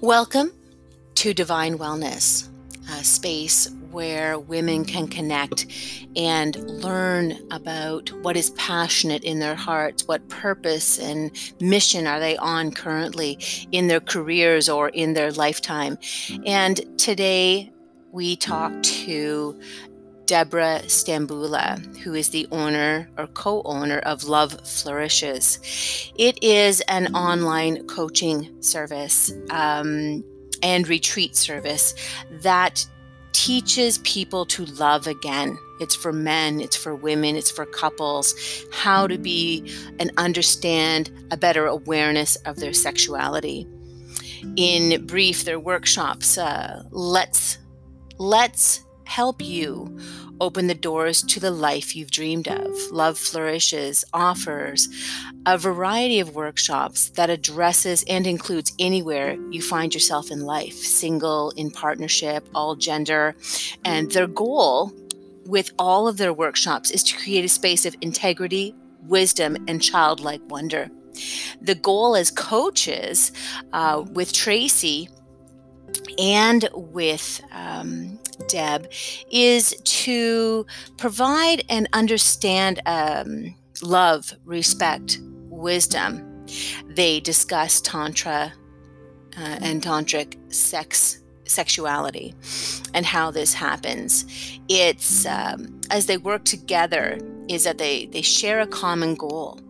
Welcome to Divine Wellness, a space where women can connect and learn about what is passionate in their hearts, what purpose and mission are they on currently in their careers or in their lifetime. And today we talk to Deborah Stambula, who is the owner or co-owner of Love Flourishes. It is an online coaching service and retreat service that teaches people to love again. It's for men, it's for women, it's for couples, how to be and understand a better awareness of their sexuality. In brief, their workshops, let's help you open the doors to the life you've dreamed of. Love Flourishes offers a variety of workshops that addresses and includes anywhere you find yourself in life, single, in partnership, all gender. And their goal with all of their workshops is to create a space of integrity, wisdom, and childlike wonder. The goal as coaches with Tracy and with Deb is to provide and understand love, respect, wisdom. They discuss Tantra and tantric sexuality and how this happens. It's as they work together is that they share a common goal,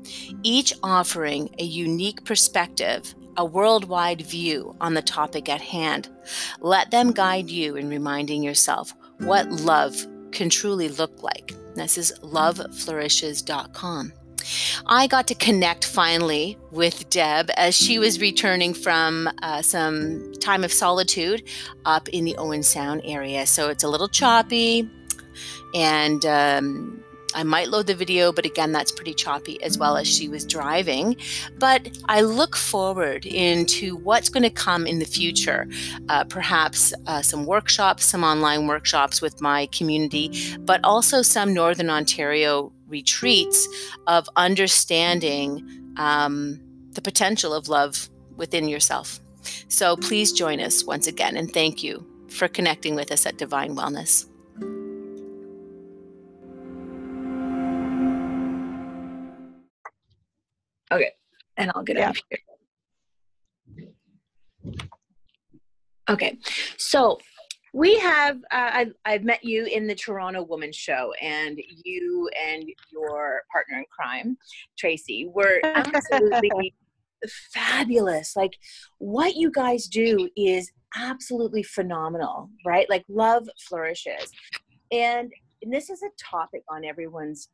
each offering a unique perspective, a worldwide view on the topic at hand. Let them guide you in reminding yourself what love can truly look like. This is loveflourishes.com. I got to connect finally with Deb as she was returning from some time of solitude up in the Owen Sound area. So it's a little choppy, and I might load the video, but again, that's pretty choppy, as well as she was driving. But I look forward into what's going to come in the future, perhaps some workshops, some online workshops with my community, but also some Northern Ontario retreats of understanding the potential of love within yourself. So please join us once again, and thank you for connecting with us at Divine Wellness. Okay, and I'll get up here. Okay, so we have, I've met you in the Toronto Woman's show, and you and your partner in crime, Tracy, were absolutely fabulous. Like, what you guys do is absolutely phenomenal, right? Like, love flourishes. And this is a topic on everyone's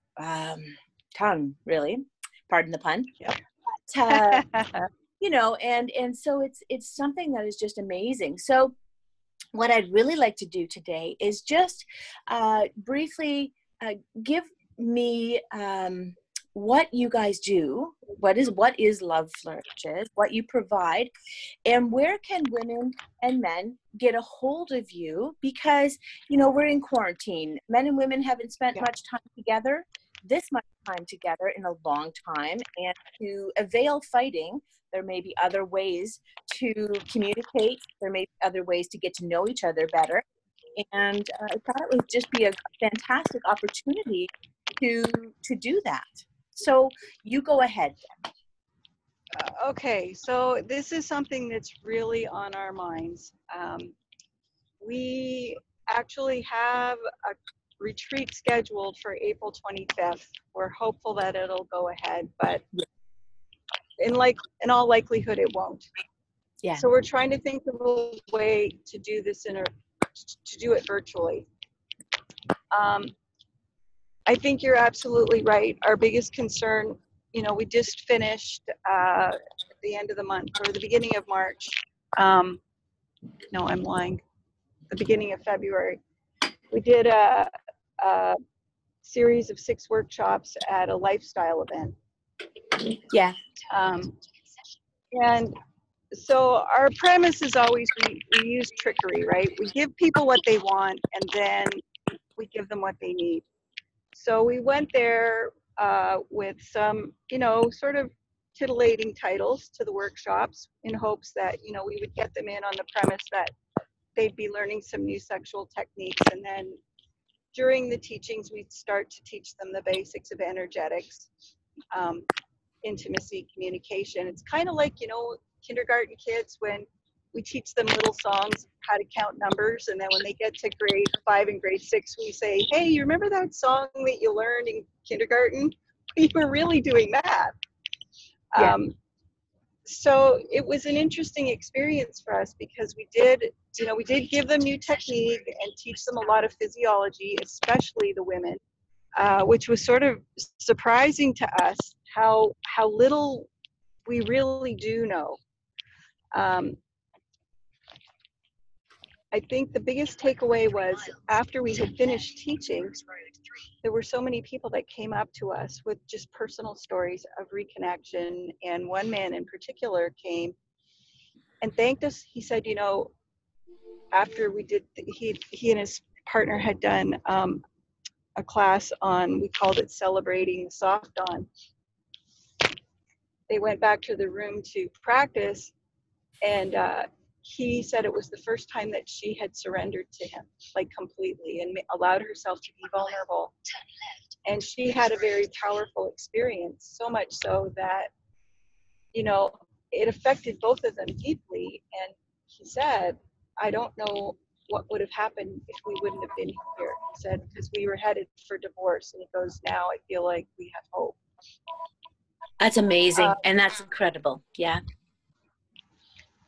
tongue, really. Pardon the pun. Yeah. But, you know, and so it's something that is just amazing. So what I'd really like to do today is just briefly give me what you guys do, what is Love Flourishes, what you provide, and where can women and men get a hold of you? Because, you know, we're in quarantine. Men and women haven't spent much time together. This much time together in a long time, and to avail fighting, there may be other ways to communicate, there may be other ways to get to know each other better, and I thought it would just be a fantastic opportunity to do that. So you go ahead. Okay, so this is something that's really on our minds. We actually have a retreat scheduled for April 25th. We're hopeful that it'll go ahead, but in all likelihood, it won't. Yeah. So we're trying to think of a way to do this to do it virtually. I think you're absolutely right. Our biggest concern, you know, we just finished the end of the month or the beginning of March. No, I'm lying. The beginning of February. We did a series of 6 workshops at a lifestyle event. Yeah. And so our premise is always we use trickery, right? We give people what they want, and then we give them what they need. So we went there with some, you know, sort of titillating titles to the workshops in hopes that, you know, we would get them in on the premise that they'd be learning some new sexual techniques. And then during the teachings, we'd start to teach them the basics of energetics, intimacy, communication. It's kind of like, you know, kindergarten kids when we teach them little songs, how to count numbers. And then when they get to grade 5 and grade 6, we say, hey, you remember that song that you learned in kindergarten? We were really doing math. Yeah. So it was an interesting experience for us because we did, you know, we did give them new technique and teach them a lot of physiology, especially the women, which was sort of surprising to us how little we really do know. I think the biggest takeaway was after we had finished teaching, there were so many people that came up to us with just personal stories of reconnection. And one man in particular came and thanked us. He said, you know, after we did, he and his partner had done a class on, we called it Celebrating the Soft Dawn. They went back to the room to practice, and he said it was the first time that she had surrendered to him, like completely, and allowed herself to be vulnerable. And she had a very powerful experience, so much so that, you know, it affected both of them deeply. And he said, I don't know what would have happened if we wouldn't have been here. He said, because we were headed for divorce. And he goes, now I feel like we have hope. That's amazing. And that's incredible. Yeah.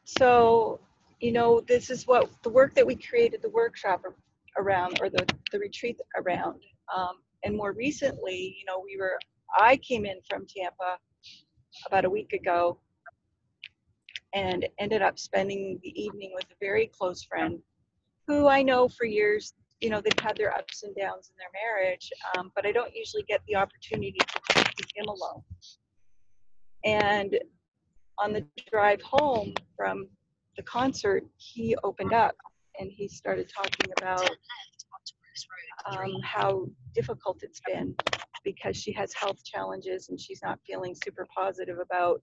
So, you know, this is what the work that we created the workshop around, or the retreat around. And more recently, you know, I came in from Tampa about a week ago and ended up spending the evening with a very close friend who I know for years, you know, they've had their ups and downs in their marriage, but I don't usually get the opportunity to talk to him alone. And on the drive home from the concert, he opened up and he started talking about how difficult it's been because she has health challenges and she's not feeling super positive about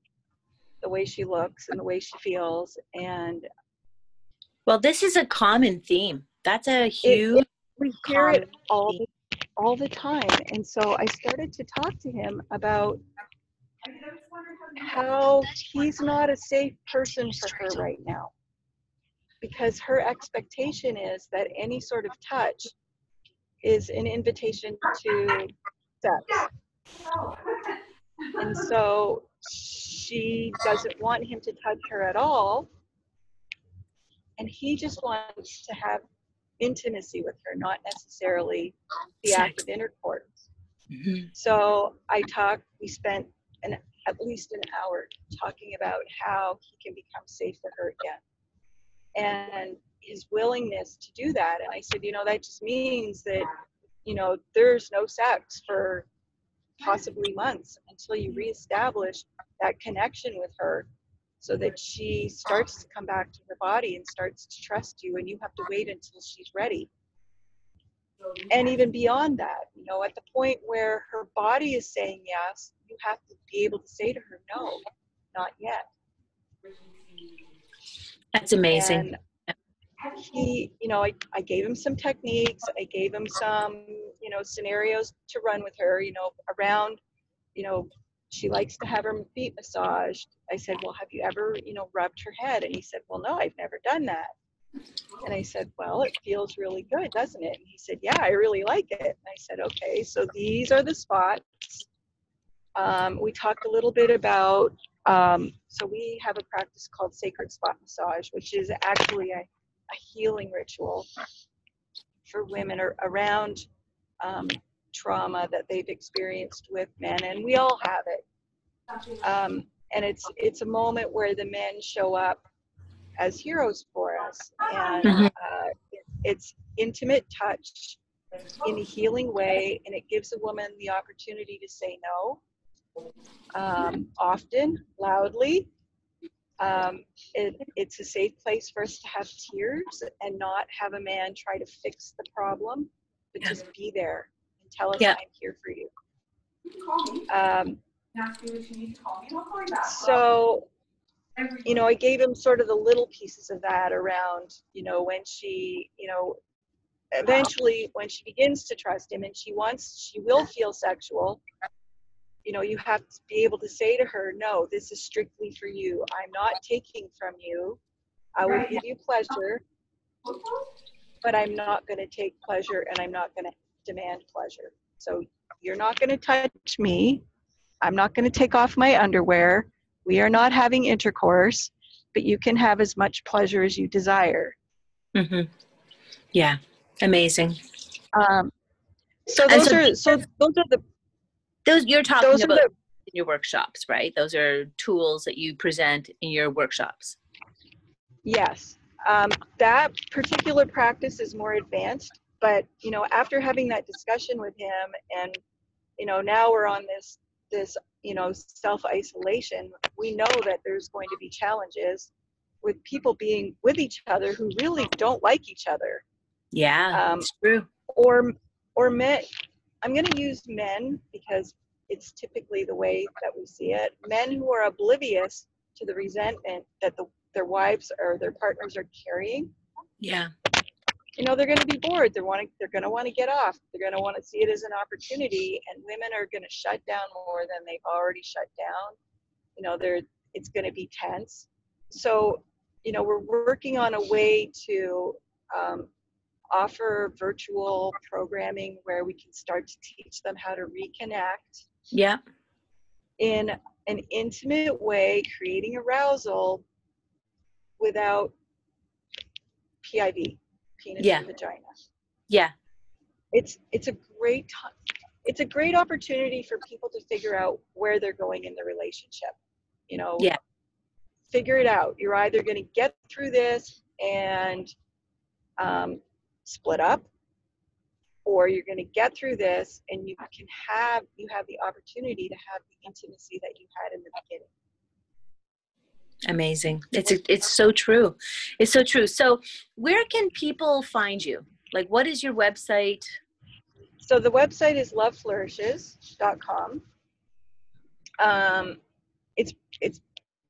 the way she looks and the way she feels. And well, this is a common theme. That's a huge. We hear it all the time. And so I started to talk to him about how he's not a safe person for her right now because her expectation is that any sort of touch is an invitation to sex. And so she doesn't want him to touch her at all. And he just wants to have intimacy with her, not necessarily the act of intercourse. Mm-hmm. So we spent at least an hour talking about how he can become safe for her again and his willingness to do that. And I said, you know, that just means that, you know, there's no sex for possibly months until you reestablish that connection with her so that she starts to come back to her body and starts to trust you, and you have to wait until she's ready. And even beyond that, you know, at the point where her body is saying yes, you have to be able to say to her, no, not yet. That's amazing. And he, you know, I gave him some techniques. I gave him some, you know, scenarios to run with her, you know, around, you know, she likes to have her feet massaged. I said, well, have you ever, you know, rubbed her head? And he said, well, no, I've never done that. And I said, well, it feels really good, doesn't it? And he said, yeah, I really like it. And I said, okay, so these are the spots. We talked a little bit about, so we have a practice called sacred spot massage, which is actually a healing ritual for women around trauma that they've experienced with men. And we all have it. And it's a moment where the men show up as heroes for us, and it's intimate touch in a healing way, and it gives a woman the opportunity to say no, often, loudly. It's a safe place for us to have tears and not have a man try to fix the problem, but just be there and tell us, I'm here for you. So, you know, I gave him sort of the little pieces of that around, you know, when she, you know, eventually when she begins to trust him and she will feel sexual, you know, you have to be able to say to her, no, this is strictly for you. I'm not taking from you. I will give you pleasure, but I'm not going to take pleasure and I'm not going to demand pleasure. So you're not going to touch me. I'm not going to take off my underwear. We are not having intercourse, but you can have as much pleasure as you desire. Mm-hmm. Yeah. Amazing. So those are in your workshops, right? Those are tools that you present in your workshops. Yes. That particular practice is more advanced, but you know, after having that discussion with him and, you know, now we're on this, you know, self-isolation, we know that there's going to be challenges with people being with each other who really don't like each other. Yeah, it's true. Or men, I'm going to use men because it's typically the way that we see it. Men who are oblivious to the resentment that their wives or their partners are carrying. Yeah. You know, they're going to be bored. They're going to want to get off. They're going to want to see it as an opportunity, and women are going to shut down more than they've already shut down. You know, it's going to be tense. So, you know, we're working on a way to offer virtual programming where we can start to teach them how to reconnect. Yeah. In an intimate way, creating arousal without PIV, penis and vagina. Yeah. It's a great opportunity for people to figure out where they're going in the relationship. You know, figure it out. You're either going to get through this and split up, or you're going to get through this and you have the opportunity to have the intimacy that you had in the beginning. Amazing. It's so true. It's so true. So where can people find you? Like, what is your website? So the website is loveflourishes.com.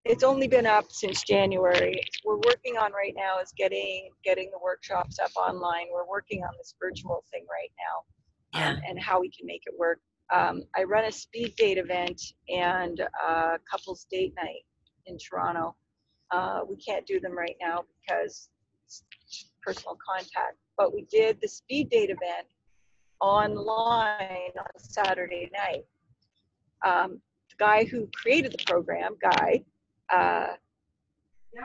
It's only been up since January. We're working on right now is getting the workshops up online. We're working on this virtual thing right now, and how we can make it work. I run a speed date event and a couples date night in Toronto. We can't do them right now because it's personal contact, but we did the speed date event online on Saturday night. The guy who created the program,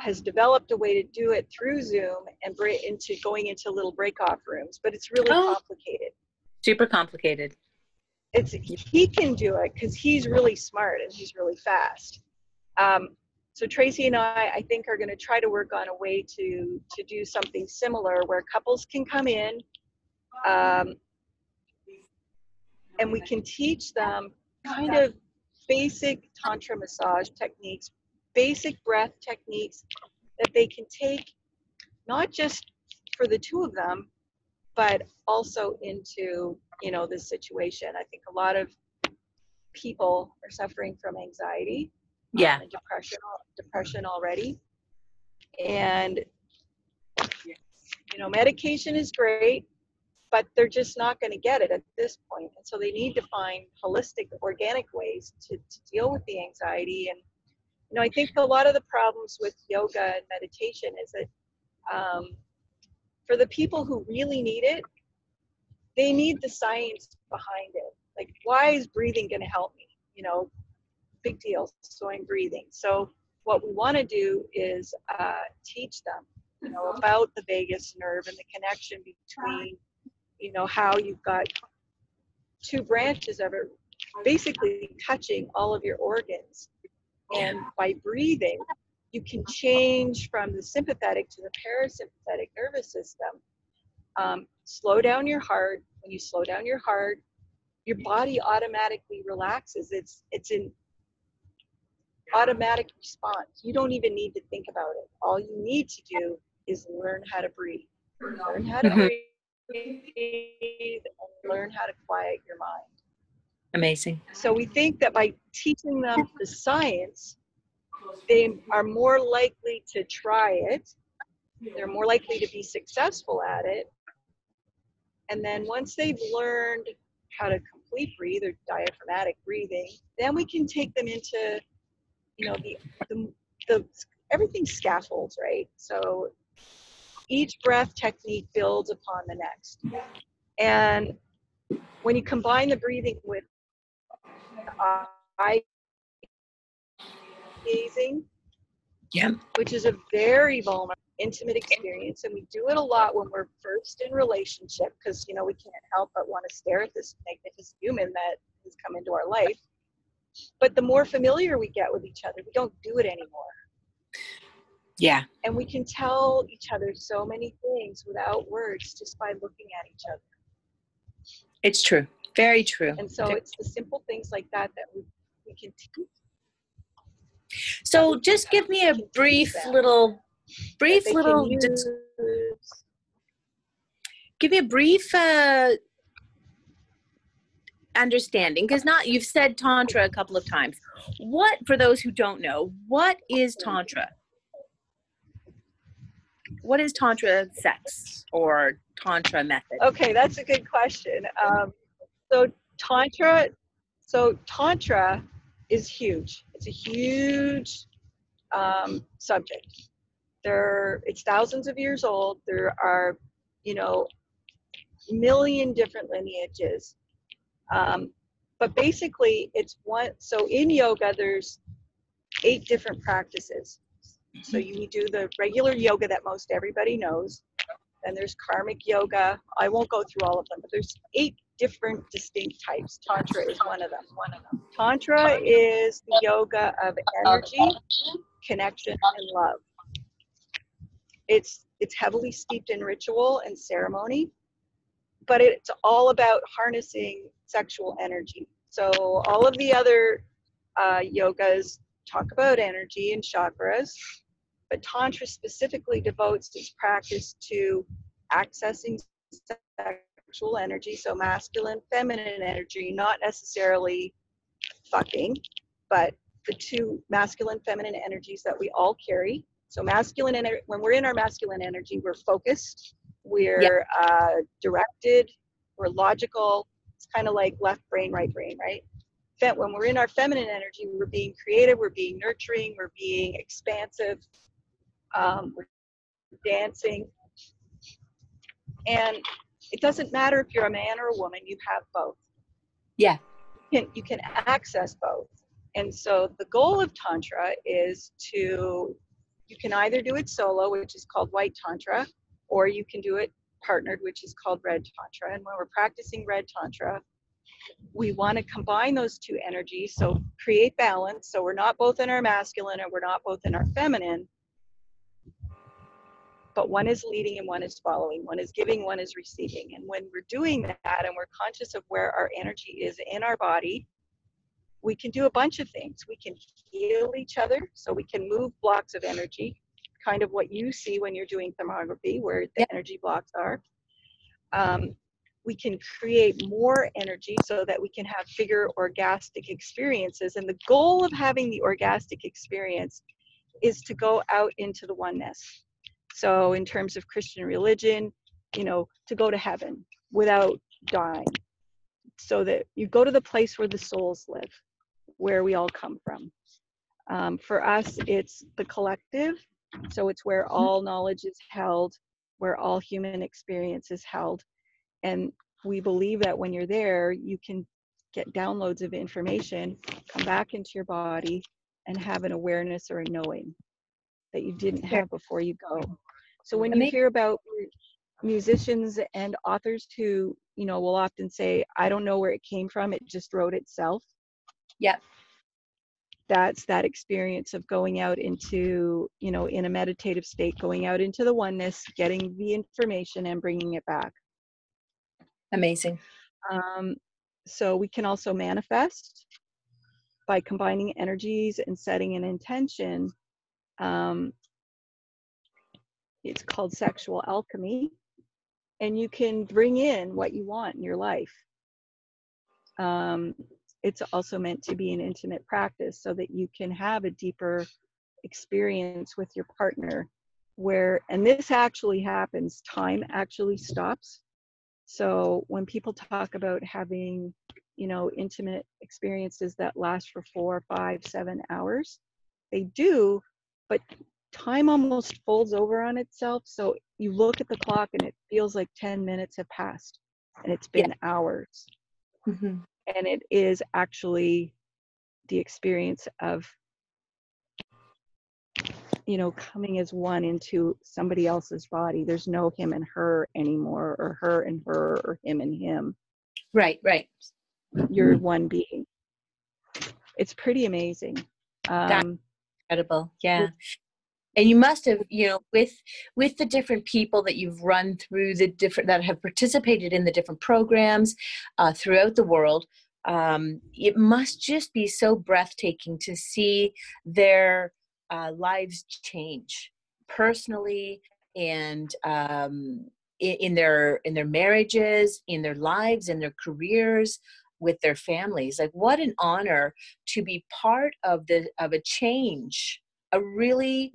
has developed a way to do it through Zoom and going into little breakoff rooms, but it's really complicated. Super complicated. He can do it because he's really smart and he's really fast. So Tracy and I think, are going to try to work on a way to do something similar where couples can come in, and we can teach them kind of basic tantra massage techniques, basic breath techniques that they can take, not just for the two of them, but also into, you know, this situation. I think a lot of people are suffering from anxiety. And depression already. And, you know, medication is great, but they're just not going to get it at this point. And so they need to find holistic, organic ways to deal with the anxiety. And, you know, I think a lot of the problems with yoga and meditation is that for the people who really need it, they need the science behind it. Like, why is breathing going to help me? You know, big deal. So I'm breathing. So what we want to do is teach them, you know, about the vagus nerve and the connection between, you know, how you've got two branches of it basically touching all of your organs. And by breathing, you can change from the sympathetic to the parasympathetic nervous system. Slow down your heart. When you slow down your heart, your body automatically relaxes. It's in automatic response. You don't even need to think about it. All you need to do is learn how to breathe. Learn how to breathe and learn how to quiet your mind. Amazing. So we think that by teaching them the science, they are more likely to try it. They're more likely to be successful at it. And then once they've learned how to complete breathe or diaphragmatic breathing, then we can take them into, you know, the everything scaffolds, right? So each breath technique builds upon the next. And when you combine the breathing with eye gazing, yeah, which is a very vulnerable, intimate experience, and we do it a lot when we're first in relationship, because, you know, we can't help but want to stare at this magnificent human that has come into our life. But the more familiar we get with each other, we don't do it anymore. Yeah. And we can tell each other so many things without words, just by looking at each other. It's true. Very true. And so it's the simple things like that that we can teach. So just give me a brief understanding, because you've said Tantra a couple of times. What, for those who don't know, what is Tantra? What is Tantra sex or Tantra method? Okay, that's a good question. So Tantra is huge. It's a huge subject. It's thousands of years old. There are, you know, million different lineages. But basically it's one. So in yoga, there's 8 different practices. So you do the regular yoga that most everybody knows. Then there's karmic yoga. I won't go through all of them, but there's 8 different distinct types. Tantra is one of them. Tantra is the yoga of energy, connection, and love. It's heavily steeped in ritual and ceremony, but it's all about harnessing sexual energy. So all of the other yogas talk about energy and chakras, but Tantra specifically devotes its practice to accessing sexual energy, so masculine, feminine energy, not necessarily fucking, but the two masculine, feminine energies that we all carry. So masculine energy, when we're in our masculine energy, we're focused, we're directed, we're logical. It's kind of like left brain, right brain, right? When we're in our feminine energy, we're being creative, we're being nurturing, we're being expansive, we're dancing. And it doesn't matter if you're a man or a woman, you have both. Yeah. You can access both. And so the goal of Tantra is to, you can either do it solo, which is called White Tantra, or you can do it partnered, which is called Red Tantra. And when we're practicing Red Tantra, we want to combine those two energies, so create balance, so we're not both in our masculine and we're not both in our feminine, but one is leading and one is following, one is giving, one is receiving. And when we're doing that and we're conscious of where our energy is in our body, we can do a bunch of things. We can heal each other, so we can move blocks of energy, kind of what you see when you're doing thermography, where the energy blocks are. We can create more energy so that we can have bigger orgastic experiences. And the goal of having the orgastic experience is to go out into the oneness. So in terms of Christian religion, you know, to go to heaven without dying, so that you go to the place where the souls live, where we all come from. For us, it's the collective. So it's where all knowledge is held, where all human experience is held. And we believe that when you're there, you can get downloads of information, come back into your body, and have an awareness or a knowing that you didn't have before you go. So when you hear about musicians and authors who, you know, will often say, I don't know where it came from, it just wrote itself. Yep. That's that experience of going out into, you know, in a meditative state, going out into the oneness, getting the information and bringing it back. Amazing. So we can also manifest by combining energies and setting an intention. It's called sexual alchemy, and you can bring in what you want in your life. it's also meant to be an intimate practice so that you can have a deeper experience with your partner where, and this actually happens, time actually stops. So when people talk about having, you know, intimate experiences that last for 4, 5, 7 hours, they do, but time almost folds over on itself. So you look at the clock and it feels like 10 minutes have passed and it's been hours. Mm-hmm. And it is actually the experience of, you know, coming as one into somebody else's body. There's no him and her anymore, or her and her, or him and him. Right, right. You're one being. It's pretty amazing. That's incredible. Yeah. And you must have, you know, with the different people that you've run through, the different that have participated in the different programs throughout the world, it must just be so breathtaking to see their lives change personally and in their marriages, in their lives, in their careers, with their families. Like, what an honor to be part of a change, a really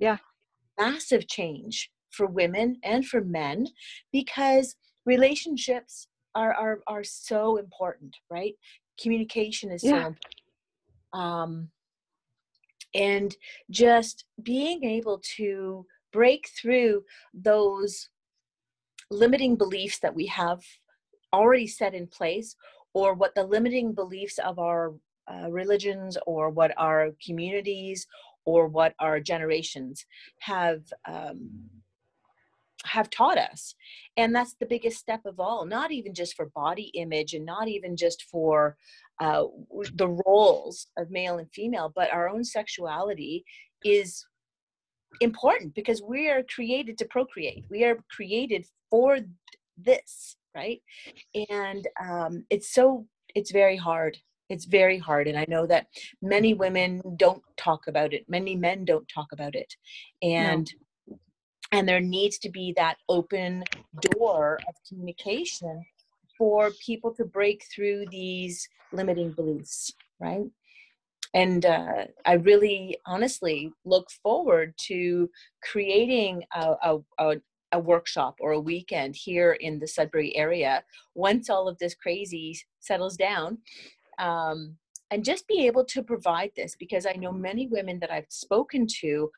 massive change for women and for men, because relationships are so important, right? Communication is so important. And just being able to break through those limiting beliefs that we have already set in place, or what the limiting beliefs of our religions, or what our communities, or what our generations have taught us. And that's the biggest step of all, not even just for body image, and not even just for the roles of male and female, but our own sexuality is important, because we are created to procreate. We are created for this, right? And it's very hard. It's very hard. And I know that many women don't talk about it. Many men don't talk about it. And there needs to be that open door of communication for people to break through these limiting beliefs, right? And I really honestly look forward to creating a workshop or a weekend here in the Sudbury area once all of this crazy settles down. And just be able to provide this, because I know many women that I've spoken to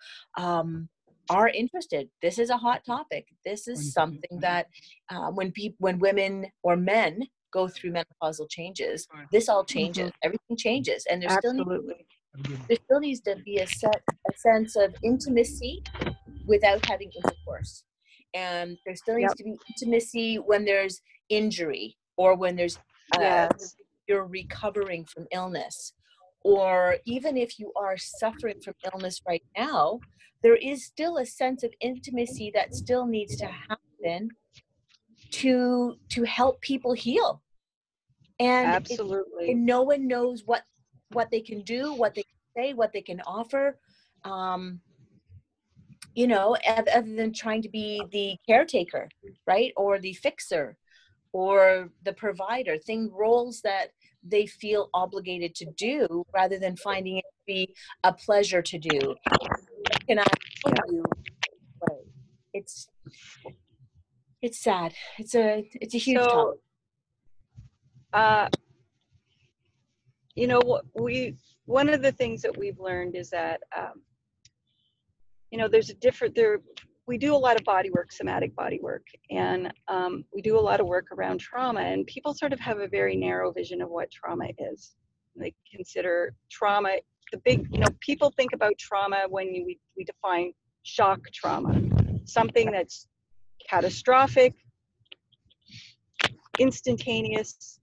are interested. This is a hot topic. This is something that when women or men go through menopausal changes, this all changes. Everything changes, and there still needs to be a sense of intimacy without having intercourse, and there still needs to be intimacy when there's injury, or when there's you're recovering from illness, or even if you are suffering from illness right now, there is still a sense of intimacy that still needs to happen to help people heal. And absolutely, and no one knows what they can do, what they can say, what they can offer, you know, other than trying to be the caretaker, right, or the fixer, or the provider, roles that they feel obligated to do, rather than finding it to be a pleasure to do. Can I help you? It's sad. It's a huge topic. You know, one of the things that we've learned is that you know, we do a lot of body work, somatic body work, and we do a lot of work around trauma, and people sort of have a very narrow vision of what trauma is. They consider trauma people think about trauma when we define shock trauma, something that's catastrophic, instantaneous,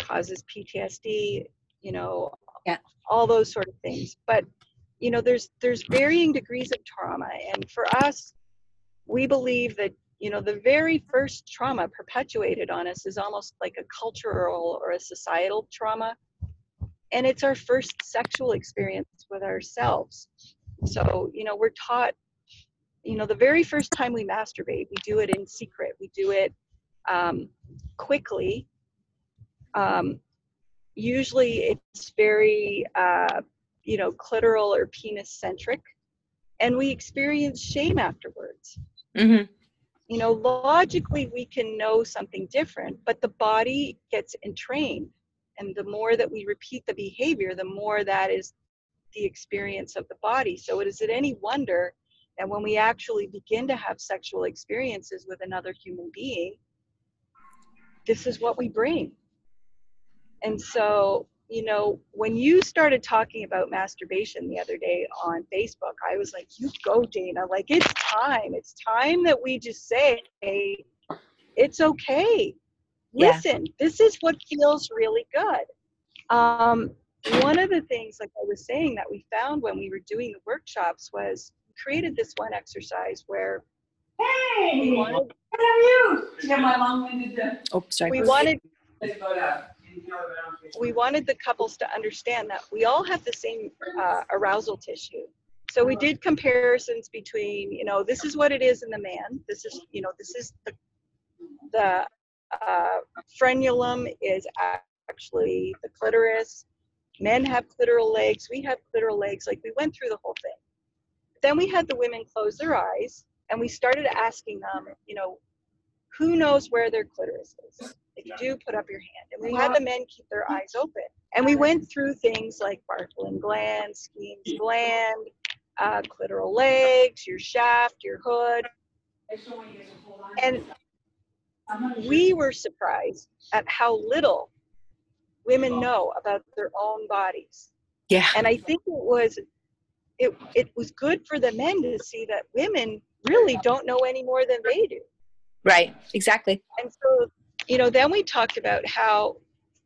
causes PTSD, you know, all those sort of things. But, you know, there's varying degrees of trauma, and for us, we believe that, you know, the very first trauma perpetuated on us is almost like a cultural or a societal trauma. And it's our first sexual experience with ourselves. So, you know, we're taught, you know, the very first time we masturbate, we do it in secret. We do it quickly. Usually it's very, clitoral or penis centric. And we experience shame afterwards. Mm-hmm. You know, logically we can know something different, but the body gets entrained. And the more that we repeat the behavior, the more that is the experience of the body. So is it any wonder that when we actually begin to have sexual experiences with another human being, this is what we bring. And so, you know, when you started talking about masturbation the other day on Facebook, I was like, you go, Dana, like, it's time. It's time that we just say, hey, it's okay. Listen, yeah. This is what feels really good. One of the things, like I was saying, that we found when we were doing the workshops was we created this one exercise where we wanted, we wanted the couples to understand that we all have the same arousal tissue. So we did comparisons between, you know, this is what it is in the man. This is, you know, this is the frenulum is actually the clitoris. Men have clitoral legs. We have clitoral legs. Like, we went through the whole thing. Then we had the women close their eyes and we started asking them, you know, who knows where their clitoris is? If you do, put up your hand. And we had the men keep their eyes open. And we went through things like Bartholin glands, Skene's gland, clitoral legs, your shaft, your hood. And we were surprised at how little women know about their own bodies. Yeah. And I think it was good for the men to see that women really don't know any more than they do. Right. Exactly. And so, you know, then we talked about how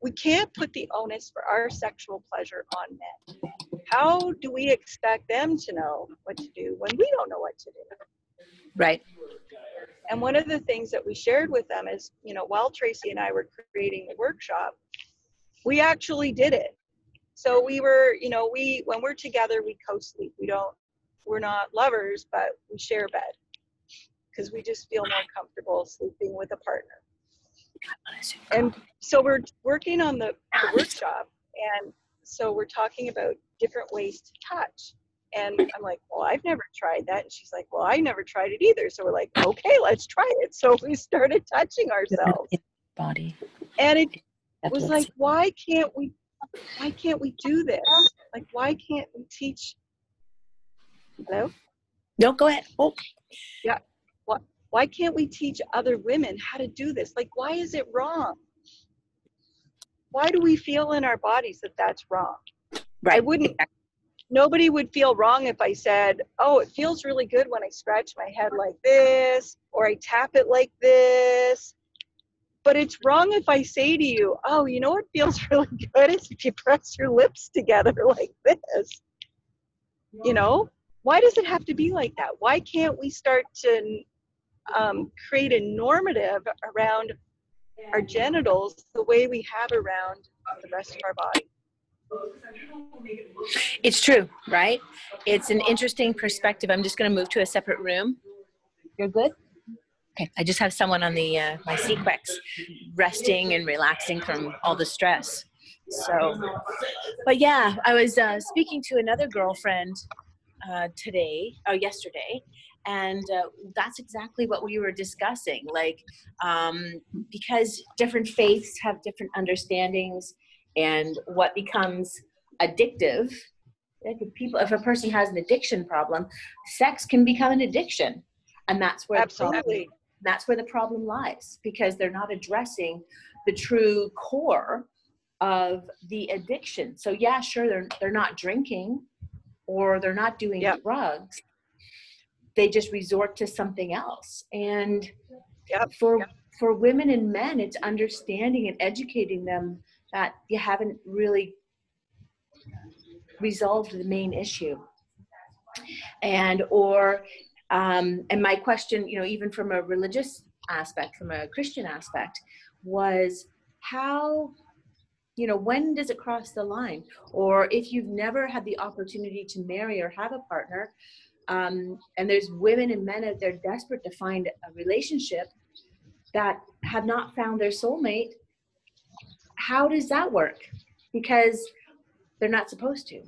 we can't put the onus for our sexual pleasure on men. How do we expect them to know what to do when we don't know what to do? Right. And one of the things that we shared with them is, you know, while Tracy and I were creating the workshop, we actually did it. So we were, you know, when we're together, we co-sleep. We're not lovers, but we share bed because we just feel more comfortable sleeping with a partner. And so we're working on the workshop. And so we're talking about different ways to touch. And I'm like, well, I've never tried that. And she's like, well, I never tried it either. So we're like, okay, let's try it. So we started touching ourselves. Body. And it was like, why can't we do this? Like, why can't we teach? Hello? No, go ahead. Oh. Yeah. Why can't we teach other women how to do this? Like, why is it wrong? Why do we feel in our bodies that that's wrong? Right. Nobody would feel wrong if I said, oh, it feels really good when I scratch my head like this, or I tap it like this. But it's wrong if I say to you, oh, you know what feels really good is if you press your lips together like this. You know, why does it have to be like that? Why can't we start to create a normative around our genitals the way we have around the rest of our body? It's true, right? It's an interesting perspective. I'm just going to move to a separate room. You're good? Okay. I just have someone on the my Sequex resting and relaxing from all the stress. So, but yeah, I was speaking to another girlfriend yesterday, and that's exactly what we were discussing. Like, because different faiths have different understandings. And what becomes addictive, if a person has an addiction problem, sex can become an addiction. And that's where the problem lies, because they're not addressing the true core of the addiction. So yeah, sure, they're not drinking or they're not doing drugs. They just resort to something else. And for women and men, it's understanding and educating them that you haven't really resolved the main issue. And my question, you know, even from a religious aspect, from a Christian aspect, was how, you know, when does it cross the line? Or if you've never had the opportunity to marry or have a partner, and there's women and men out there desperate to find a relationship that have not found their soulmate, how does that work? because they're not supposed to,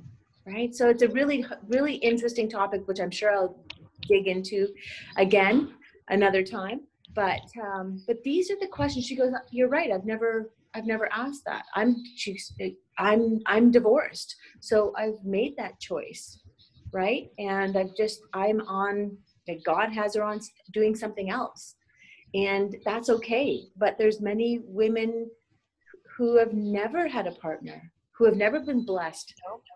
right? So it's a really, really interesting topic, which I'm sure I'll dig into again another time. But these are the questions. She goes, you're right. I've never asked that. I'm divorced. So I've made that choice. Right. And I'm on, that God has her on doing something else, and that's okay. But there's many women who have never had a partner, who have never been blessed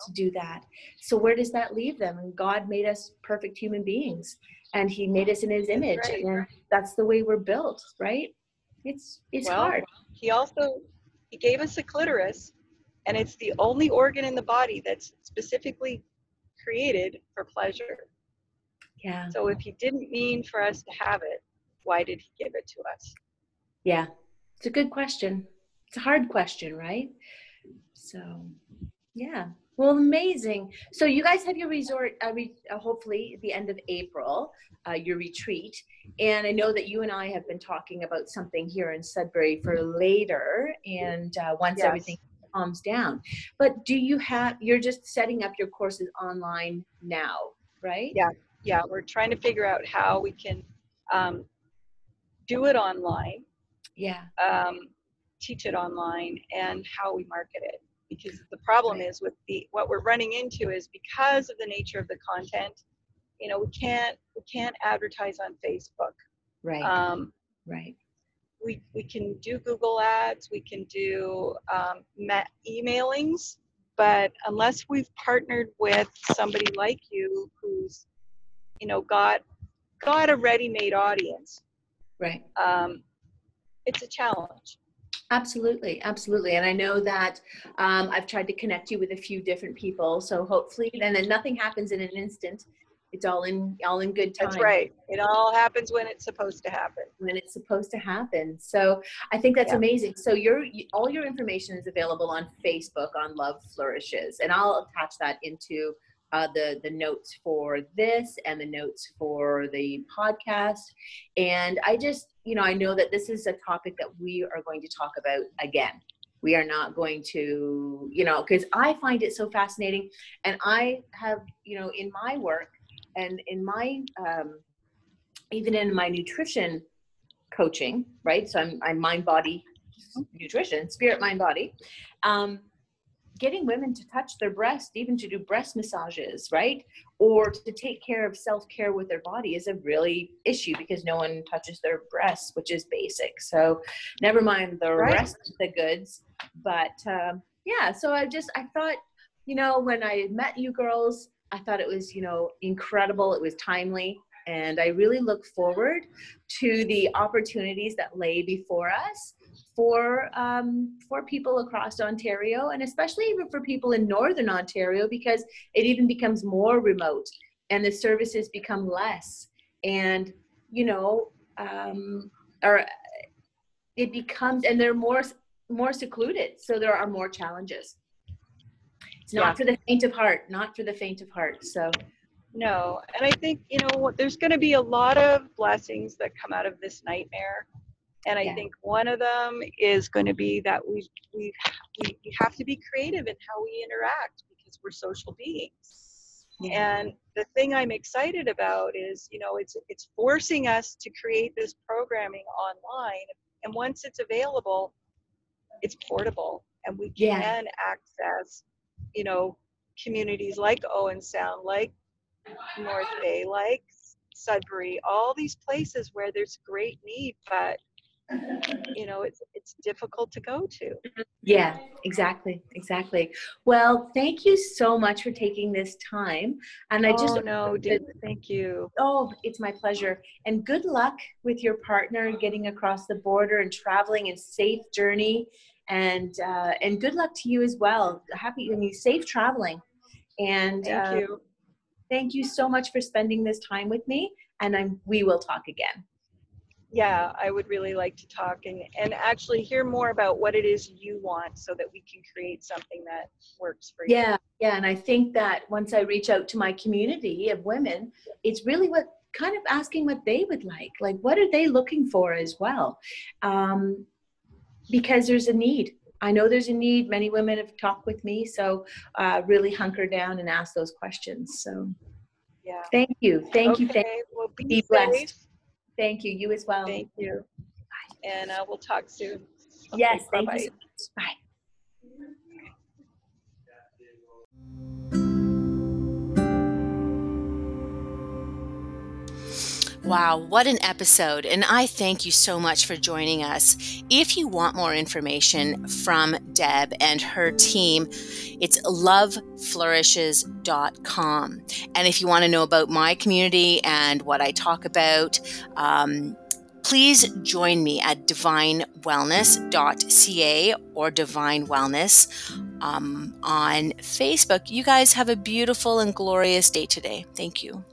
to do that. So where does that leave them? And God made us perfect human beings, and he made us in his image. That's right. And that's the way we're built, right? It's hard. He also, he gave us a clitoris, and it's the only organ in the body that's specifically created for pleasure. Yeah. So if he didn't mean for us to have it, why did he give it to us? Yeah. It's a good question. It's a hard question, right? So, yeah. Well, amazing. So you guys have your resort, hopefully at the end of April, your retreat. And I know that you and I have been talking about something here in Sudbury for later. And once everything calms down. But you're just setting up your courses online now, right? Yeah. Yeah. We're trying to figure out how we can do it online. Yeah. Teach it online, and how we market it. Because the problem is with what we're running into is, because of the nature of the content, you know, we can't advertise on Facebook. Right. Right. We can do Google ads, we can do emailings, but unless we've partnered with somebody like you who's, you know, got a ready-made audience, right? It's a challenge. Absolutely. Absolutely. And I know that I've tried to connect you with a few different people. So hopefully, and then nothing happens in an instant. It's all in good time. That's right. It all happens when it's supposed to happen. When it's supposed to happen. So I think that's amazing. So all your information is available on Facebook on Love Flourishes, and I'll attach that into the notes for this and the notes for the podcast. And I know that this is a topic that we are going to talk about again. We are not going to, because I find it so fascinating, and I have, in my work and in my, even in my nutrition coaching, right? So I'm mind, body, nutrition, spirit, mind, body, getting women to touch their breast, even to do breast massages, right? Or to take care of self-care with their body is a really issue, because no one touches their breasts, which is basic. So never mind the rest of the goods. But so I thought, when I met you girls, I thought it was, incredible. It was timely. And I really look forward to the opportunities that lay before us for people across Ontario, and especially even for people in Northern Ontario, because it even becomes more remote and the services become less, and and they're more secluded. So there are more challenges. It's not for the faint of heart, So. No. And I think, there's going to be a lot of blessings that come out of this nightmare. And I think one of them is going to be that we have to be creative in how we interact, because we're social beings. Yeah. And the thing I'm excited about is, it's forcing us to create this programming online. And once it's available, it's portable, and we can access, communities like Owen Sound, like North Bay, like Sudbury, all these places where there's great need, but it's difficult to go to. Yeah, exactly. Well, thank you so much for taking this time. And thank you. Oh, it's my pleasure. And good luck with your partner getting across the border and traveling, and safe journey, and good luck to you as well. Safe traveling. And thank you. Thank you so much for spending this time with me, and we will talk again. Yeah, I would really like to talk and actually hear more about what it is you want, so that we can create something that works for you. Yeah, and I think that once I reach out to my community of women, it's really what kind of asking what they would like what are they looking for as well, because there's a need. I know there's a need. Many women have talked with me, so really hunker down and ask those questions. So yeah, thank you. Thank you. Thank you. Well, be blessed. Thank you. You as well. Thank you. Bye. And we'll talk soon. Okay, yes. Bye-bye. Thank you so much. Bye. Wow, what an episode, and I thank you so much for joining us. If you want more information from Deb and her team, it's loveflourishes.com. And if you want to know about my community and what I talk about, please join me at divinewellness.ca or Divine Wellness on Facebook. You guys have a beautiful and glorious day today. Thank you.